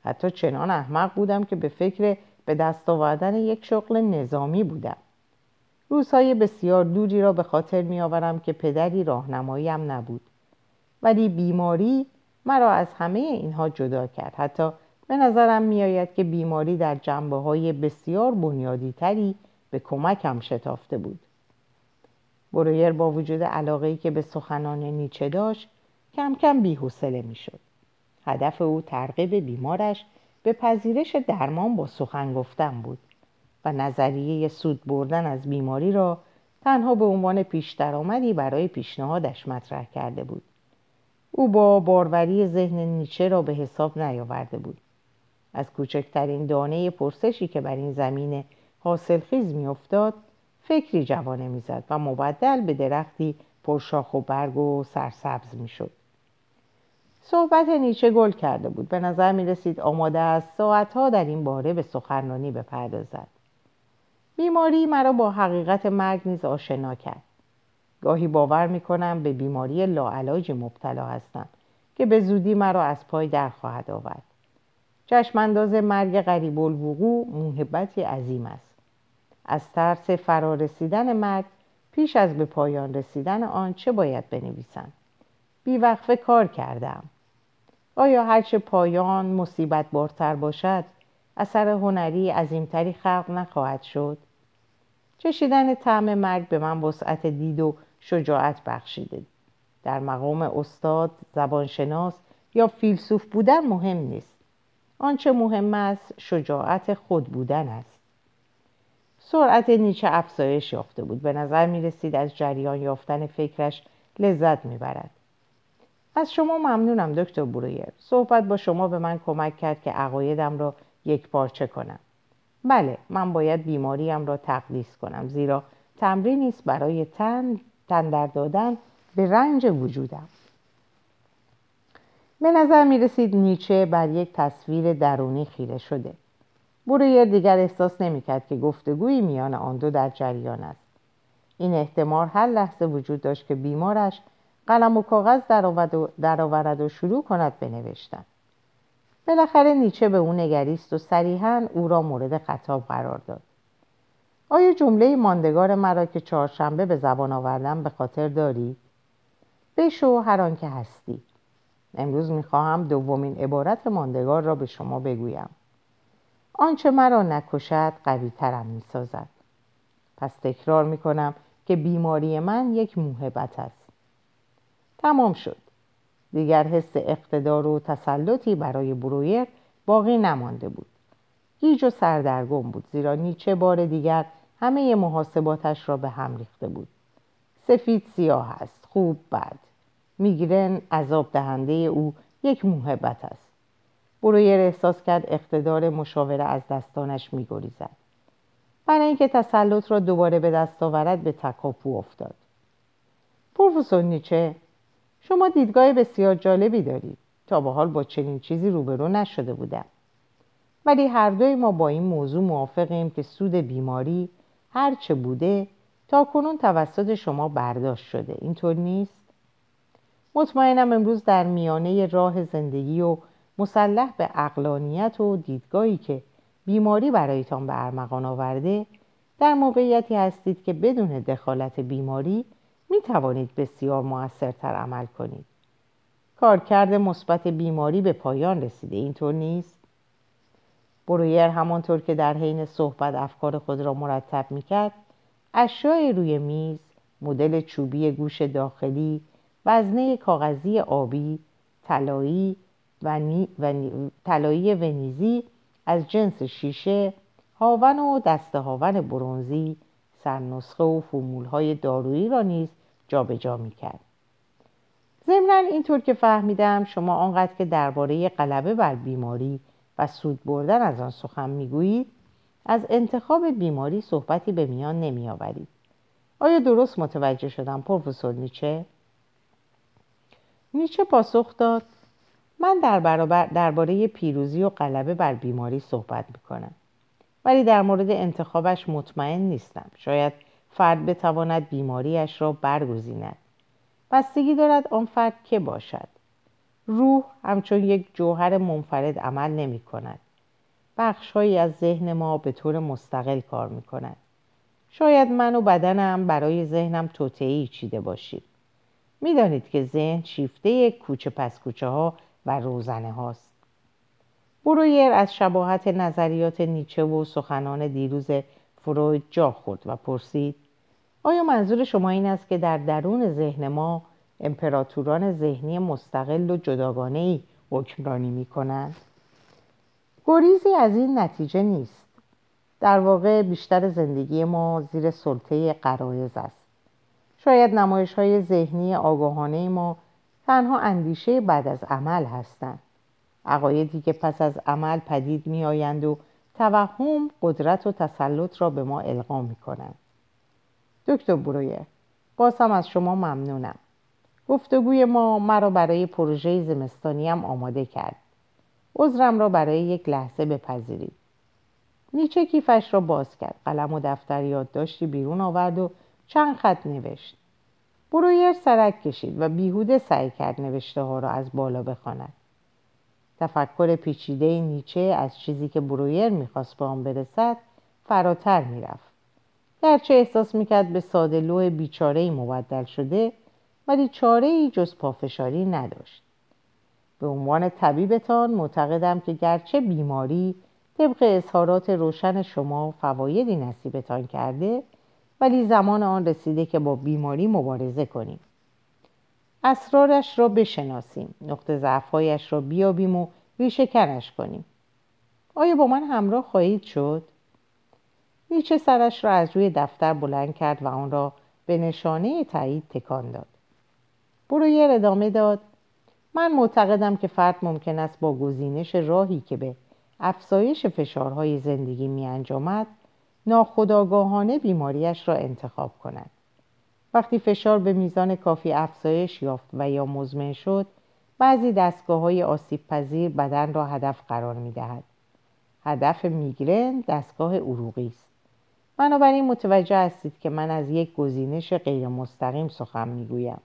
حتی چنان احمق بودم که به فکر به دست آوردن یک شغل نظامی بودم. روزهای بسیار دوری را به خاطر میآورم که پدری راهنماییم نبود، ولی بیماری مرا از همه اینها جدا کرد. حتی به نظرم میآید که بیماری در جنبه‌های بسیار بنیادی تری به کمکم شتافته بود. برویر با وجود علاقه‌ای که به سخنان نیچه داشت کم کم بی‌حوصله می‌شد. هدف او ترغیب بیمارش به پذیرش درمان با سخن گفتن بود و نظریه سود بردن از بیماری را تنها به عنوان پیش درآمدی برای پیشنهادش مطرح کرده بود. او با باروری ذهن نیچه را به حساب نیاورده بود. از کوچکترین دانه پرسشی که بر این زمین حاصلخیز می‌افتاد فکری جوانه میزد و مبدل به درختی پرشاخ و برگ و سرسبز میشد. صحبت نیچه گل کرده بود. به نظر می رسید آماده است ساعتها در این باره به سخنرانی بپردازد. بیماری مرا با حقیقت مرگ نیز آشنا کرد. گاهی باور می کنم به بیماری لاعلاج مبتلا هستم که به زودی مرا از پای در خواهد آورد. چشمانداز مرگ قریب الوقوع موهبتی عظیم است. از ترس فرارسیدن مرگ پیش از به پایان رسیدن آن چه باید بنویسم؟ بیوقفه کار کردم. آیا هرچه پایان مصیبت بارتر باشد اثر هنری عظیمتری خلق نخواهد شد؟ چشیدن طعم مرگ به من وسعت دید و شجاعت بخشیده. در مقام استاد، زبانشناس یا فیلسوف بودن مهم نیست. آنچه مهم است شجاعت خود بودن است. سرعت نیچه افزایش یافته بود. به نظر می رسید از جریان یافتن فکرش لذت می برد. از شما ممنونم دکتر برویر. صحبت با شما به من کمک کرد که عقایدم را یک پارچه کنم. بله، من باید بیماریم را تقدیس کنم، زیرا تمرینی است برای تن در دادن به رنج وجودم. به نظر می رسید نیچه بر یک تصویر درونی خیره شده. برویر دیگر احساس نمی کرد که گفتگوی میان آن دو در جریان است. این احتمال هر لحظه وجود داشت که بیمارش قلم و کاغذ درآورد و شروع کند بنوشتن. بالاخره نیچه به اون نگریست و صریحاً او را مورد خطاب قرار داد. آیا جمله ماندگار مرا که چهارشنبه به زبان آوردم به خاطر داری؟ بشو هر آن که هستی. امروز میخواهم دومین عبارت ماندگار را به شما بگویم. آنچه مرا نکشد قوی ترم میسازد. پس تکرار میکنم که بیماری من یک موهبت است. تمام شد. دیگر حس اقتدار و تسلطی برای برویر باقی نمانده بود. گیج و سردرگم بود، زیرا نیچه بار دیگر همه محاسباتش را به هم ریخته بود. سفید سیاه است، خوب بد. میگرن عذاب دهنده او یک موهبت است. برویر احساس کرد اقتدار مشاوره از دستانش میگریزد. برای اینکه تسلط را دوباره به دست آورد به تکاپو افتاد. پروفسور نیچه، شما دیدگاه بسیار جالبی دارید. تا به حال با چنین چیزی روبرو نشده بودم. ولی هر دوی ما با این موضوع موافقیم که سود بیماری هر چه بوده تا کنون توسط شما برداشت شده. اینطور نیست؟ مطمئنم امروز در میانه راه زندگی و مسلح به عقلانیت و دیدگاهی که بیماری برایتان به ارمغان آورده، در موقعیتی هستید که بدون دخالت بیماری می توانید بسیار موثرتر عمل کنید. کارکرد مثبت بیماری به پایان رسیده، اینطور نیست؟ برویر همانطور که در حین صحبت افکار خود را مرتب می کرد، اشیای روی میز، مدل چوبی گوش داخلی، وزنه کاغذی آبی، طلایی ونیزی از جنس شیشه، هاون و دسته هاون برنزی، سرنسخه و فرمول‌های دارویی را نیز جابجا می‌کرد. ضمناً اینطور که فهمیدم شما آنقدر که درباره غلبه بر بیماری و سود بردن از آن سخن می‌گویید، از انتخاب بیماری صحبتی به میان نمی‌آورید. آیا درست متوجه شدم پروفسور نیچه؟ نیچه پاسخ داد: من درباره پیروزی و غلبه بر بیماری صحبت می‌کنم. ولی در مورد انتخابش مطمئن نیستم. شاید فرد بتواند بیماریش را برگزیند. بستگی دارد آن فرد که باشد. روح همچون یک جوهر منفرد عمل نمی کند. بخش‌هایی از ذهن ما به طور مستقل کار می کند. شاید من و بدنم برای ذهنم توطئه‌ای چیده باشیم. می دانید که ذهن شیفته کوچه پس کوچه ها و روزنه هاست. برویر از شباهت نظریات نیچه و سخنان دیروز فروید جا خورد و پرسید: آیا منظور شما این است که در درون ذهن ما امپراتوران ذهنی مستقل و جداگانه‌ای حکمرانی می‌کنند؟ گریزی از این نتیجه نیست. در واقع بیشتر زندگی ما زیر سلطه غرایز است. شاید نمایش‌های ذهنی آگاهانه ما تنها اندیشه بعد از عمل هستند. عقایدی که پس از عمل پدید می آیند و توهم قدرت و تسلط را به ما القا می کنند. دکتر برویر، بازم از شما ممنونم. گفتگوی ما مرا برای پروژه زمستانیم آماده کرد. عذرم را برای یک لحظه بپذیرید. نیچه کیفش را باز کرد، قلم و دفتر یادداشتی بیرون آورد و چند خط نوشت. برویر سرک کشید و بیهوده سعی کرد نوشته ها را از بالا بخواند. تفکر پیچیده نیچه از چیزی که برویر میخواست به آن برسد فراتر میرفت. گرچه احساس میکرد به ساده لوح بیچاره‌ای مبدل شده، ولی چاره‌ای جز پافشاری نداشت. به عنوان طبیبتان معتقدم که گرچه بیماری طبق اظهارات روشن شما فوایدی نصیبتان کرده، ولی زمان آن رسیده که با بیماری مبارزه کنیم. اسرارش را بشناسیم، نقطه ضعف‌هایش را بیابیم و ریشه‌کنش کنیم. آیا با من همراه خواهید شد؟ نیچه سرش را از روی دفتر بلند کرد و آن را به نشانه تایید تکان داد. برویر ادامه داد: من معتقدم که فرد ممکن است با گزینش راهی که به افزایش فشارهای زندگی می‌انجامد، ناخودآگاهانه بیماریش را انتخاب کند. وقتی فشار به میزان کافی افزایش یافت و یا مزمن شد، بعضی دستگاه‌های آسیب‌پذیر بدن را هدف قرار می‌دهد. هدف میگرن دستگاه عروقی است. بنابراین متوجه هستید که من از یک گزینش غیر مستقیم سخن می‌گویم.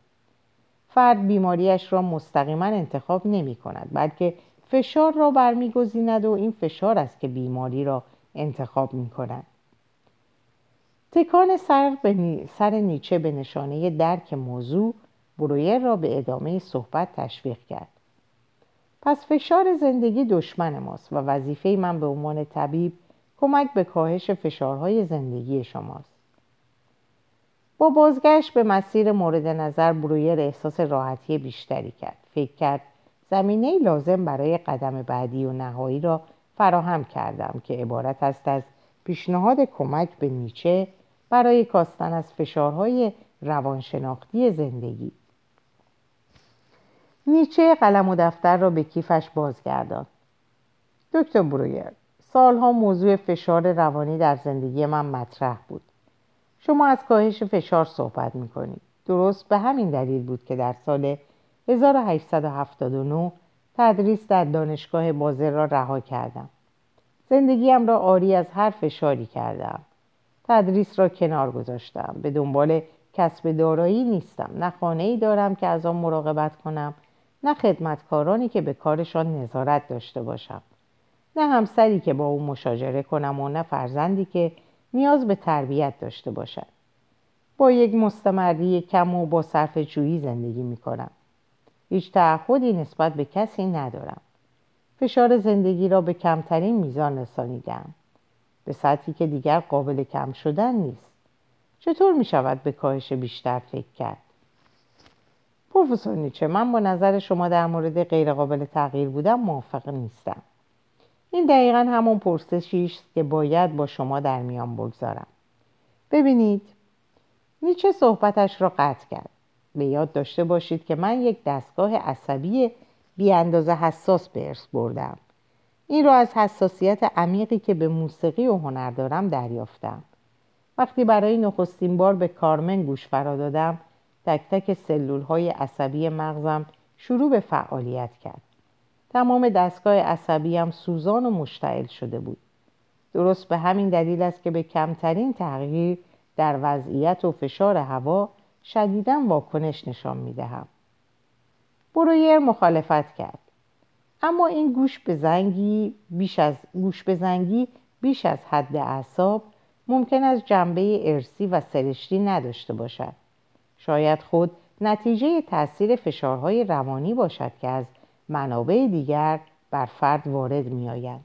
فرد بیماریش را مستقیما انتخاب نمی‌کند، بلکه فشار را برمی‌گزیند و این فشار است که بیماری را انتخاب می‌کند. تکان سر نیچه به نشانه درک موضوع، برویر را به ادامه صحبت تشویق کرد. پس فشار زندگی دشمن ماست و وظیفه من به عنوان طبیب کمک به کاهش فشارهای زندگی شماست. با بازگشت به مسیر مورد نظر، برویر احساس راحتی بیشتری کرد. فکر کرد زمینه لازم برای قدم بعدی و نهایی را فراهم کردم که عبارت است از پیشنهاد کمک به نیچه برای کاستن از فشارهای روانشناختی زندگی. نیچه قلم و دفتر را به کیفش بازگرداند. دکتر برویر، سالها موضوع فشار روانی در زندگی من مطرح بود. شما از کاهش فشار صحبت می‌کنید. درست به همین دلیل بود که در سال 1879 تدریس در دانشگاه بازل را رها کردم. زندگیم را عاری از هر فشاری کردم. تدریس را کنار گذاشتم. به دنبال کسب دارایی نیستم. نه خانه‌ای دارم که از آن مراقبت کنم، نه خدمتکارانی که به کارشان نظارت داشته باشم، نه همسری که با او مشاجره کنم و نه فرزندی که نیاز به تربیت داشته باشد. با یک مستمری کم و با صرفه‌جویی زندگی می‌کنم. هیچ تعهدی نسبت به کسی ندارم. فشار زندگی را به کمترین میزان رسانیدم، به سطحی که دیگر قابل کم شدن نیست. چطور می شود به کاهش بیشتر فکر کرد؟ پروفسور نیچه، من با نظر شما در مورد غیرقابل تغییر بودن موافق نیستم. این دقیقاً همون پرسشی است که باید با شما در میان بگذارم. ببینید، نیچه صحبتش را قطع کرد. به یاد داشته باشید که من یک دستگاه عصبی بی اندازه حساس به ارث بردم. این را از حساسیت عمیقی که به موسیقی و هنر دارم دریافتم. وقتی برای نخستین بار به کارمن گوش فرا دادم، تک تک سلول‌های عصبی مغزم شروع به فعالیت کرد. تمام دستگاه عصبیم سوزان و مشتعل شده بود. درست به همین دلیل است که به کمترین تغییر در وضعیت و فشار هوا شدیداً واکنش نشان می‌دهم. برویر مخالفت کرد. اما این گوش به زنگی بیش از حد اعصاب ممکن است جنبه ارثی و سرشتی نداشته باشد. شاید خود نتیجه تاثیر فشارهای روانی باشد که از منابع دیگر بر فرد وارد می‌آیند.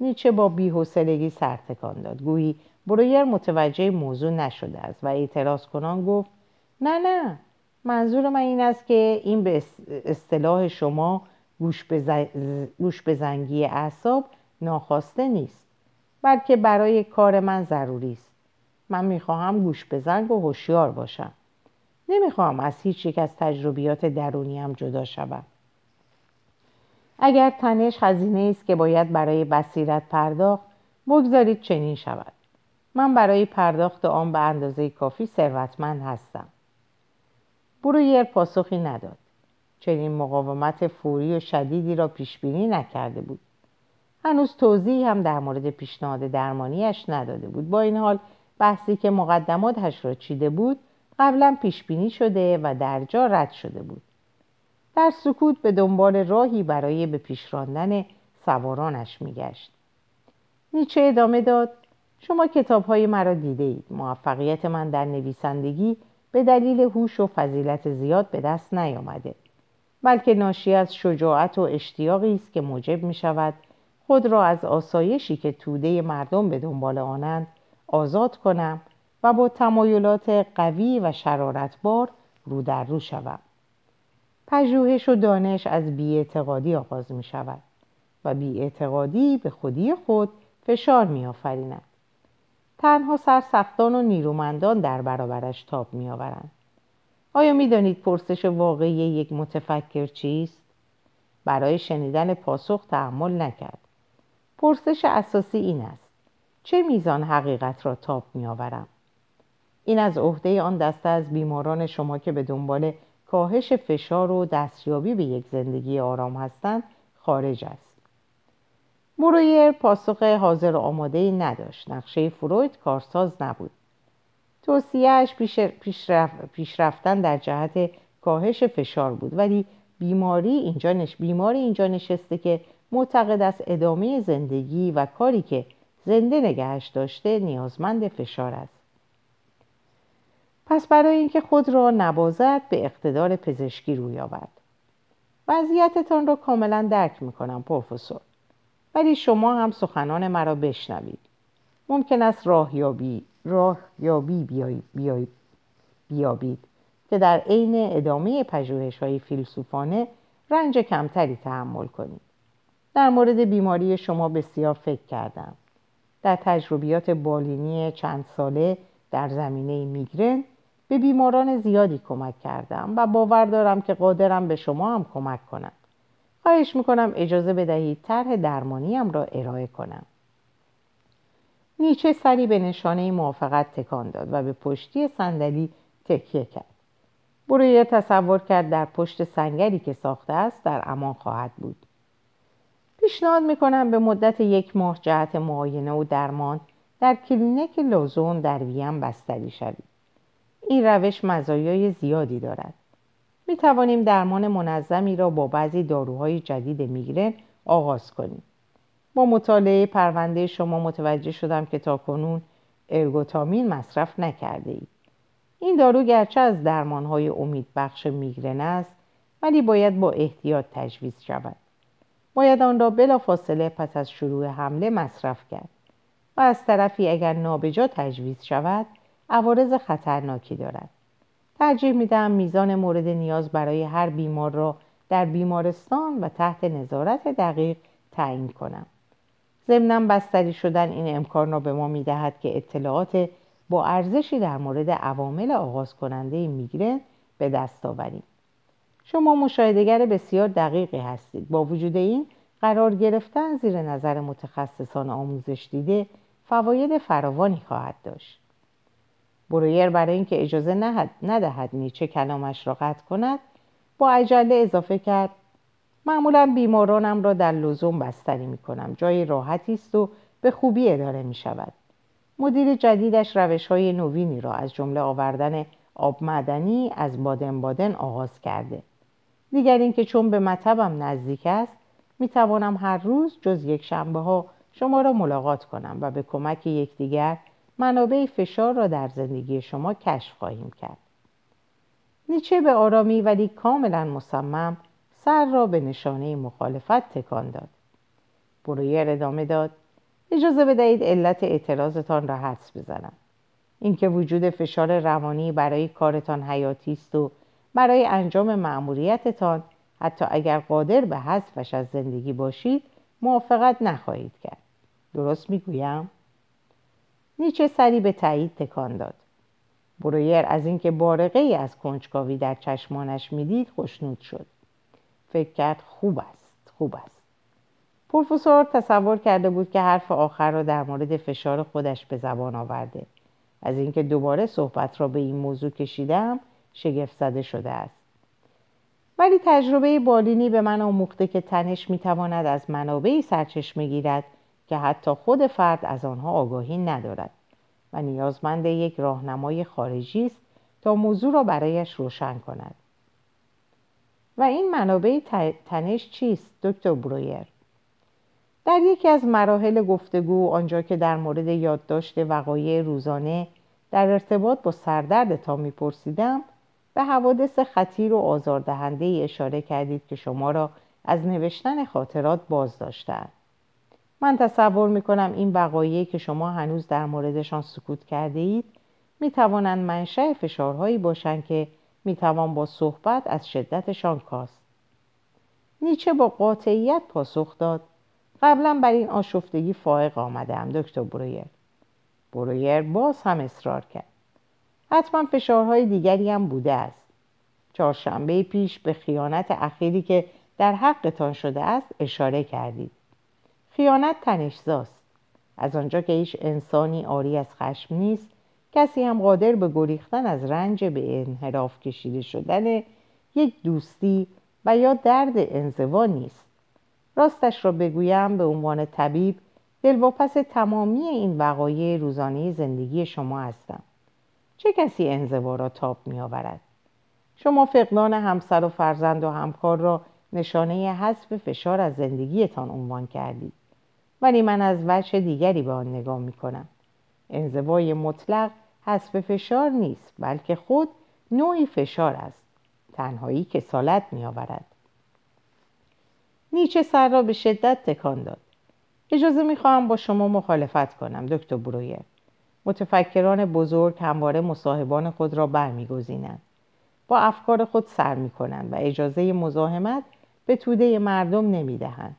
نیچه با بی‌حوصلگی سر تکان داد، گویی برویر متوجه موضوع نشده است و اعتراض کنان گفت: نه، منظور من این است که این به اصطلاح شما گوش به زنگی اعصاب ناخواسته نیست، بلکه برای کار من ضروری است. من میخواهم گوش به زنگ و هوشیار باشم. نمیخواهم از هیچ یک از تجربیات درونیم جدا شوم. اگر تنش هزینه است که باید برای بصیرت پرداخت، بگذارید چنین شود. من برای پرداخت آن به اندازه کافی ثروتمند هستم. برویر پاسخی نداد. چنین مقاومت فوری و شدیدی را پیشبینی نکرده بود. هنوز توضیحی هم در مورد پیشنهاد درمانیش نداده بود. با این حال بحثی که مقدماتش را چیده بود قبلا پیشبینی شده و در جا رد شده بود. در سکوت به دنبال راهی برای به پیش راندن سوارانش میگشت. نیچه ادامه داد: شما کتاب‌های مرا دیدید. موفقیت من در نویسندگی به دلیل هوش و فضیلت زیاد به دست نیامده، بلکه ناشی از شجاعت و اشتیاقی است که موجب می‌شود خود را از آسایشی که توده مردم به دنبال آنند آزاد کنم و با تمایلات قوی و شرارتبار رو در رو شوم. پژوهش و دانش از بی‌اعتقادی آغاز می‌شود و بی‌اعتقادی به خودی خود فشار می‌آفریند. تنها سرسختان و نیرومندان در برابرش تاب می‌آورند. آیا می‌دانید پرسش واقعی یک متفکر چیست؟ برای شنیدن پاسخ تأمل نکرد. پرسش اساسی این است: چه میزان حقیقت را تاب می‌آورم؟ این از عهده آن دسته از بیماران شما که به دنبال کاهش فشار و دستیابی به یک زندگی آرام هستند خارج است. برویر پاسخ حاضر و آماده‌ای نداشت. نقشه فروید کارساز نبود. توصیه‌اش پیش رفتن در جهت کاهش فشار بود، ولی بیماری اینجا نشسته که معتقد است ادامه زندگی و کاری که زنده نگهش داشته نیازمند فشار است. پس برای اینکه خود را نبازد به اقتدار پزشکی روی آورد. وضعیتتان را کاملا درک می‌کنم پروفسور، ولی شما هم سخنان مرا بشنوید. ممکن است راه یابی بیابید که در عین ادامه پژوهش‌های فیلسوفانه رنج کمتری تحمل کنید. در مورد بیماری شما بسیار فکر کردم. در تجربیات بالینی چند ساله در زمینه میگرن به بیماران زیادی کمک کردم و باور دارم که قادرم به شما هم کمک کنم. خواهش میکنم اجازه بدهید طرح درمانیم را ارائه کنم. نیچه سری به نشانه موافقت تکان داد و به پشتی صندلی تکیه کرد. برویر تصور کرد در پشت سنگری که ساخته است در امان خواهد بود. پیشنهاد میکنم به مدت 1 ماه جهت معاینه و درمان در کلینیک لوزون در وین بستری شوید. این روش مزایای زیادی دارد. می توانیم درمان منظمی را با بعضی داروهای جدید میگرن آغاز کنیم. با مطالعه پرونده شما متوجه شدم که تاکنون ارگوتامین مصرف نکرده اید. این دارو گرچه از درمانهای امیدبخش میگرن است، ولی باید با احتیاط تجویز شود. باید آن را بلافاصله پس از شروع حمله مصرف کرد و از طرفی اگر نابجا تجویز شود عوارض خطرناکی دارد. ترجیح میدم میزان مورد نیاز برای هر بیمار را در بیمارستان و تحت نظارت دقیق تعیین کنم. ضمناً بستری شدن این امکان را به ما میدهد که اطلاعات با ارزشی در مورد عوامل آغاز کننده میگرن به دست آوریم. شما مشاهده‌گر بسیار دقیقی هستید. با وجود این قرار گرفتن زیر نظر متخصصان آموزش دیده فواید فراوانی خواهد داشت. برویر برای اینکه اجازه ندهد نیچه کلامش را قطع کند با عجله اضافه کرد: معمولا بیمارانم را در لزوم بستری می کنم. جای راحتی است و به خوبی اداره می شود. مدیر جدیدش روش های نوینی را از جمله آوردن آب معدنی از بادن آغاز کرده. دیگر اینکه چون به مطبم نزدیک است می توانم هر روز جز یک شنبه ها شما را ملاقات کنم و به کمک یکدیگر منابع فشار را در زندگی شما کشف خواهیم کرد. نیچه به آرامی ولی کاملا مصمم سر را به نشانه مخالفت تکان داد. برویر ادامه داد: اجازه بدهید علت اعتراضتان را حدس بزنم. اینکه وجود فشار روانی برای کارتان حیاتی است و برای انجام مأموریتتان حتی اگر قادر به حذفش از زندگی باشید موافقت نخواهید کرد. درست میگویم؟ نیچه سری به تایید تکان داد. برویر از اینکه بارقه‌ای از کنجکاوی در چشمانش میدید خوشنود شد. فکر کرد خوب است. پروفسور تصور کرده بود که حرف آخر را در مورد فشار خودش به زبان آورده. از اینکه دوباره صحبت را به این موضوع کشیدم شگفت زده شده است. ولی تجربه بالینی به من آموخته که تنش میتواند از منابعی سرچشمه گیرد که حتی خود فرد از آنها آگاهی ندارد و نیازمند یک راهنمای خارجی است تا موضوع را برایش روشن کند. و این منابع تنش چیست دکتر برویر؟ در یکی از مراحل گفتگو آنجا که در مورد یادداشت وقایع روزانه در ارتباط با سردرد تا میپرسیدم به حوادث خطیر و آزاردهنده‌ای اشاره کردید که شما را از نوشتن خاطرات باز داشتند. من تصور می‌کنم این وقایعی که شما هنوز در موردشان سکوت کرده اید می‌توانند منشأ فشارهایی باشند که می‌توان با صحبت از شدتشان کاست. نیچه با قاطعیت پاسخ داد: قبلا بر این آشفتگی فائق آمدم دکتر برویر. برویر باز هم اصرار کرد: حتما فشارهای دیگری هم بوده است. چهارشنبه پیش به خیانت اخیری که در حقتان شده است اشاره کردید. خیانت تنش‌زاست. از آنجا که هیچ انسانی عاری از خشم نیست، کسی هم قادر به گریختن از رنج به انحراف کشیده شدن یک دوستی و یا درد انزوا نیست. راستش را بگویم، به عنوان طبیب دلواپس تمامی این وقایع روزانه زندگی شما هستم. چه کسی انزوا را تاب می آورد؟ شما فقدان همسر و فرزند و همکار را نشانه حذف فشار از زندگیتان عنوان کردید، ولی من از وجه دیگری به آن نگاه می کنم. انزوای مطلق حذف فشار نیست، بلکه خود نوعی فشار است. تنهایی کسالت می آورد. نیچه سر را به شدت تکان داد. اجازه می خواهم با شما مخالفت کنم دکتر برویر. متفکران بزرگ همواره مصاحبان خود را برمی‌گزینند، با افکار خود سر می‌کنند و اجازه مزاحمت به توده مردم نمی‌دهند.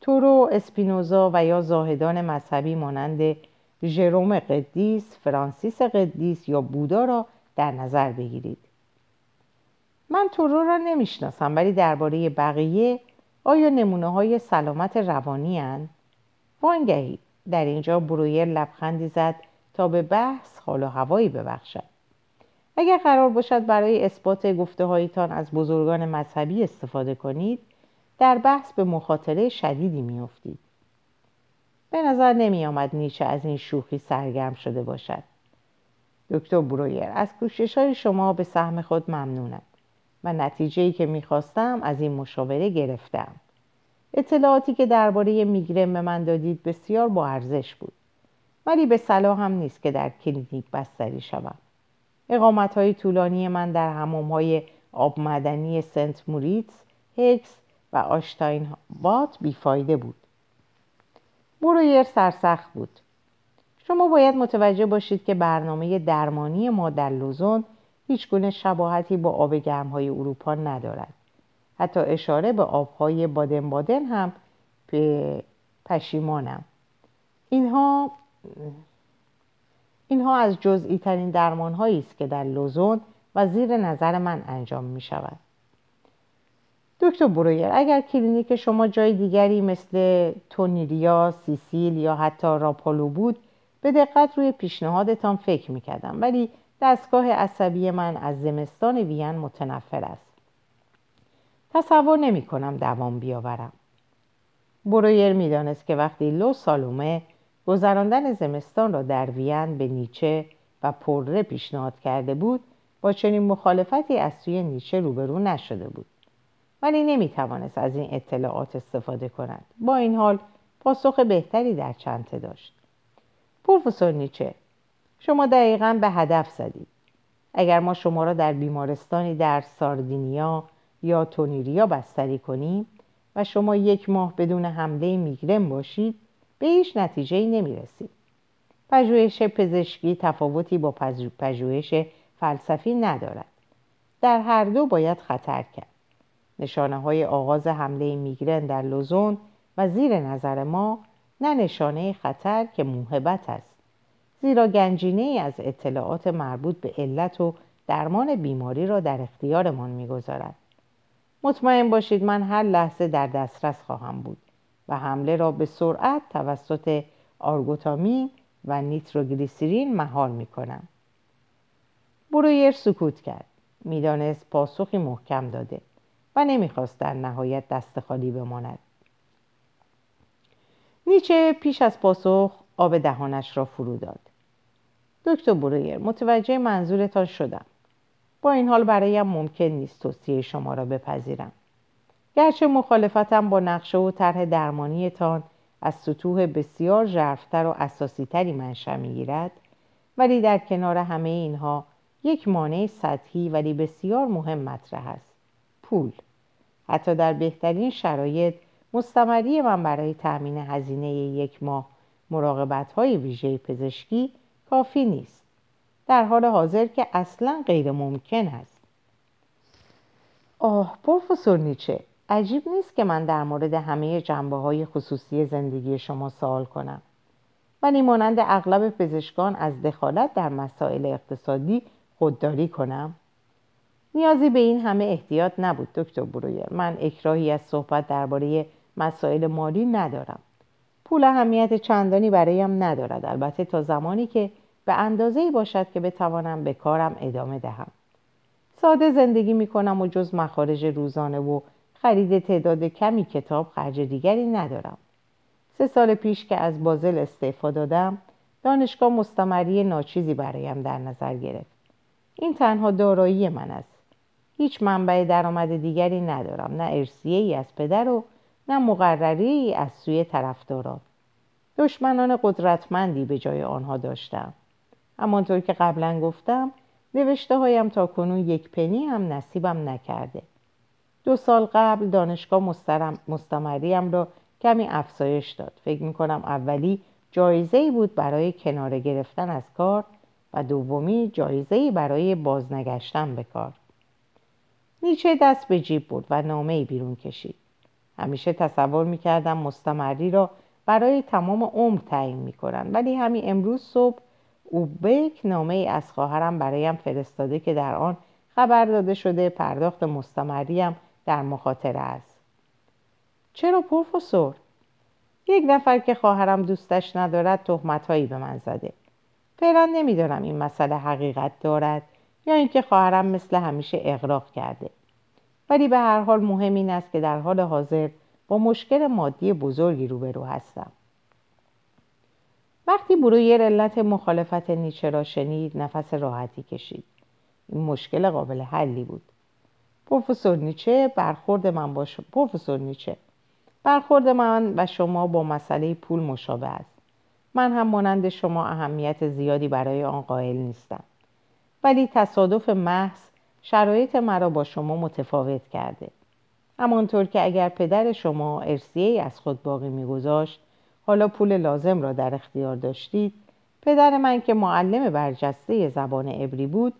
تورو، اسپینوزا و یا زاهدان مذهبی مانند ژروم قدیس، فرانسیس قدیس یا بودا را در نظر بگیرید. من تورو را نمی‌شناسم، ولی درباره بقیه آیا نمونه‌های سلامت روانی اند؟ وانگهی در اینجا برویر لبخندی زد تا به بحث حال و هوایی ببخشد. اگر قرار باشد برای اثبات گفته‌هایتان از بزرگان مذهبی استفاده کنید، در بحث به مخاطره شدیدی می‌افتید. به نظر نمی‌آمد نیچه از این شوخی سرگرم شده باشد. دکتر برویر، از کوشش‌های شما به سهم خود ممنونم و نتیجه‌ای که می‌خواستم از این مشاوره گرفتم. اطلاعاتی که درباره میگرن به من دادید بسیار با ارزش بود، ولی به صلاح هم نیست که در کلینیک بستری شوم. اقامت‌های طولانی من در حمام‌های آب معدنی سنت موریتس، هکس و آشتاین بات بیفایده بود. برویر سرسخت بود. شما باید متوجه باشید که برنامه درمانی ما در لوزون هیچگونه شباهتی با آب گرم‌های اروپا ندارد. حتی اشاره به آبهای بادن هم پشیمانم. اینها از جزئی ترین درمان هایی است که در لوزون و زیر نظر من انجام می شود. دکتر برویر، اگر کلینیک شما جای دیگری مثل تونیلیا، سیسیل یا حتی راپالو بود، به دقت روی پیشنهادتان فکر می کردم، ولی دستگاه عصبی من از زمستان وین متنفر است. تصور نمی کنم دوام بیاورم. برویر می دانست که وقتی لو سالومه گذراندن زمستان را در وین به نیچه و پوره پیشنهاد کرده بود، با چنین مخالفتی از سوی نیچه روبرو نشده بود، ولی نمی توانست از این اطلاعات استفاده کند. با این حال پاسخ بهتری در چنته داشت. پروفسور نیچه، شما دقیقاً به هدف زدید. اگر ما شما را در بیمارستانی در ساردینیا یا تونیریا بستری کنیم و شما یک ماه بدون حمله میگرن باشید، به هیچ نتیجه‌ای نمی‌رسید. پژوهش پزشکی تفاوتی با پژوهش فلسفی ندارد. در هر دو باید خطر کرد. نشانه‌های آغاز حمله میگرن در لوزون و زیر نظر ما نه نشانه خطر که موهبت است، زیرا گنجینه‌ای از اطلاعات مربوط به علت و درمان بیماری را در اختیارمان می‌گذارد. مطمئن باشید من هر لحظه در دسترس خواهم بود و حمله را به سرعت توسط آرگوتامین و نیتروگلیسیرین مهار می کنم. برویر سکوت کرد. میدانست پاسخی محکم داده و نمیخواست در نهایت دست خالی بماند. نیچه پیش از پاسخ آب دهانش را فرو داد. دکتر برویر، متوجه منظورتان شدم. با این حال برایم ممکن نیست توصیه شما را بپذیرم. گرچه مخالفتم با نقشه و طرح درمانیتان از سطوح بسیار ژرف‌تر و اساسی‌تری منشأ می‌گیرد، ولی در کنار همه اینها یک مانع سطحی ولی بسیار مهم مطرح است: پول. حتی در بهترین شرایط مستمری من برای تأمین هزینه یک ماه مراقبت‌های ویژه پزشکی کافی نیست، در حال حاضر که اصلاً غیر ممکن است. آه پروفسور نیچه، عجیب نیست که من در مورد همه جنبه‌های خصوصی زندگی شما سوال کنم، ولی مانند اغلب پزشکان از دخالت در مسائل اقتصادی خودداری کنم. نیازی به این همه احتیاط نبود دکتر برویر. من اکراهی از صحبت درباره مسائل مالی ندارم. پول اهمیت چندانی برایم ندارد، البته تا زمانی که به اندازه‌ای باشد که بتوانم به کارم ادامه دهم. ساده زندگی می‌کنم و جز مخارج روزانه و خرید تعداد کمی کتاب خرج دیگری ندارم. 3 سال پیش که از بازل استعفا دادم، دانشگاه مستمری ناچیزی برایم در نظر گرفت. این تنها دارایی من است. هیچ منبع درآمد دیگری ندارم، نه ارثیه‌ای از پدر و نه مقرری از سوی طرفداران. دشمنان قدرتمندی به جای آنها داشتم. همانطور که قبلا گفتم، نوشته‌هایم تاکنون یک پنی هم نصیبم نکرده. 2 سال قبل دانشگاه مستمریم را کمی افزایش داد. فکر می‌کنم اولی جایزه‌ای بود برای کنار گرفتن از کار و دومی جایزه‌ای برای بازنگشتن به کار. نیچه دست به جیب برد و نامه‌ای بیرون کشید. همیشه تصور می‌کردم مستمری را برای تمام عمر تعیین می‌کنند، ولی همین امروز صبح اوبک نامه‌ای از خواهرم برایم فرستاده که در آن خبر داده شده پرداخت مستمریم در مخاطره است. چرا پروفسور؟ یک نفر که خواهرم دوستش ندارد تهمت‌هایی به من زده. فعلا نمی‌دانم این مسئله حقیقت دارد یا اینکه خواهرم مثل همیشه اغراق کرده. ولی به هر حال مهم این است که در حال حاضر با مشکل مادی بزرگی روبرو هستم. وقتی برویر علت مخالفت نیچه را شنید، نفس راحتی کشید. این مشکل قابل حلی بود. پروفسور نیچه برخورد من و شما با مسئله پول مشابه است. من هم مانند شما اهمیت زیادی برای آن قائل نیستم، ولی تصادف محض شرایط مرا با شما متفاوت کرده. همانطور که اگر پدر شما ارثیه‌ای از خود باقی می‌گذاشت، حالا پول لازم را در اختیار داشتید، پدر من که معلم برجسته زبان عبری بود،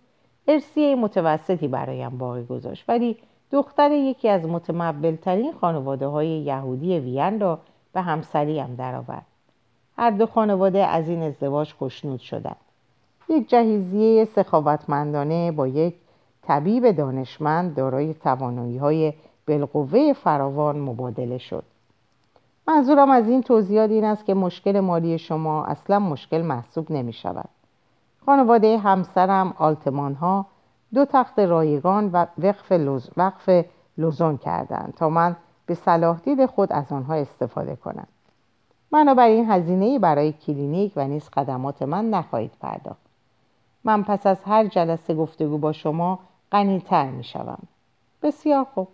ارثیه متوسطی برایم باقی گذاشت، ولی دختر یکی از متمول‌ترین خانواده‌های یهودی وین را به همسریم درآورد. هر دو خانواده از این ازدواج خوشنود شدند. یک جهیزیه سخاوتمندانه با یک طبیب دانشمند دارای توانایی‌های بالقوه فراوان مبادله شد. منظورم از این توضیحات این است که مشکل مالی شما اصلا مشکل محسوب نمی شود. خانواده همسرم آلتمان‌ها 2 تخت رایگان و وقف لوزون کردند تا من به صلاح دید خود از آنها استفاده کنم. بنابراین هزینه‌ای برای کلینیک و نیز خدمات من نخواهید پرداخت. من پس از هر جلسه گفتگو با شما غنی‌تر می‌شوم. بسیار خوب.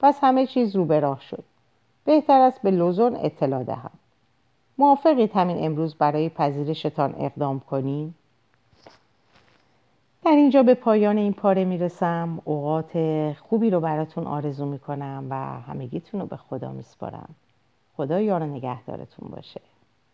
پس همه چیز رو به راه شد. بهتر است به لوزون اطلاع دهم. موافقید همین امروز برای پذیرشتان اقدام کنیم؟ در اینجا به پایان این پاره میرسم. اوقات خوبی رو براتون آرزو میکنم و همگیتون رو به خدا میسپارم. خدا یار و نگهدارتون باشه.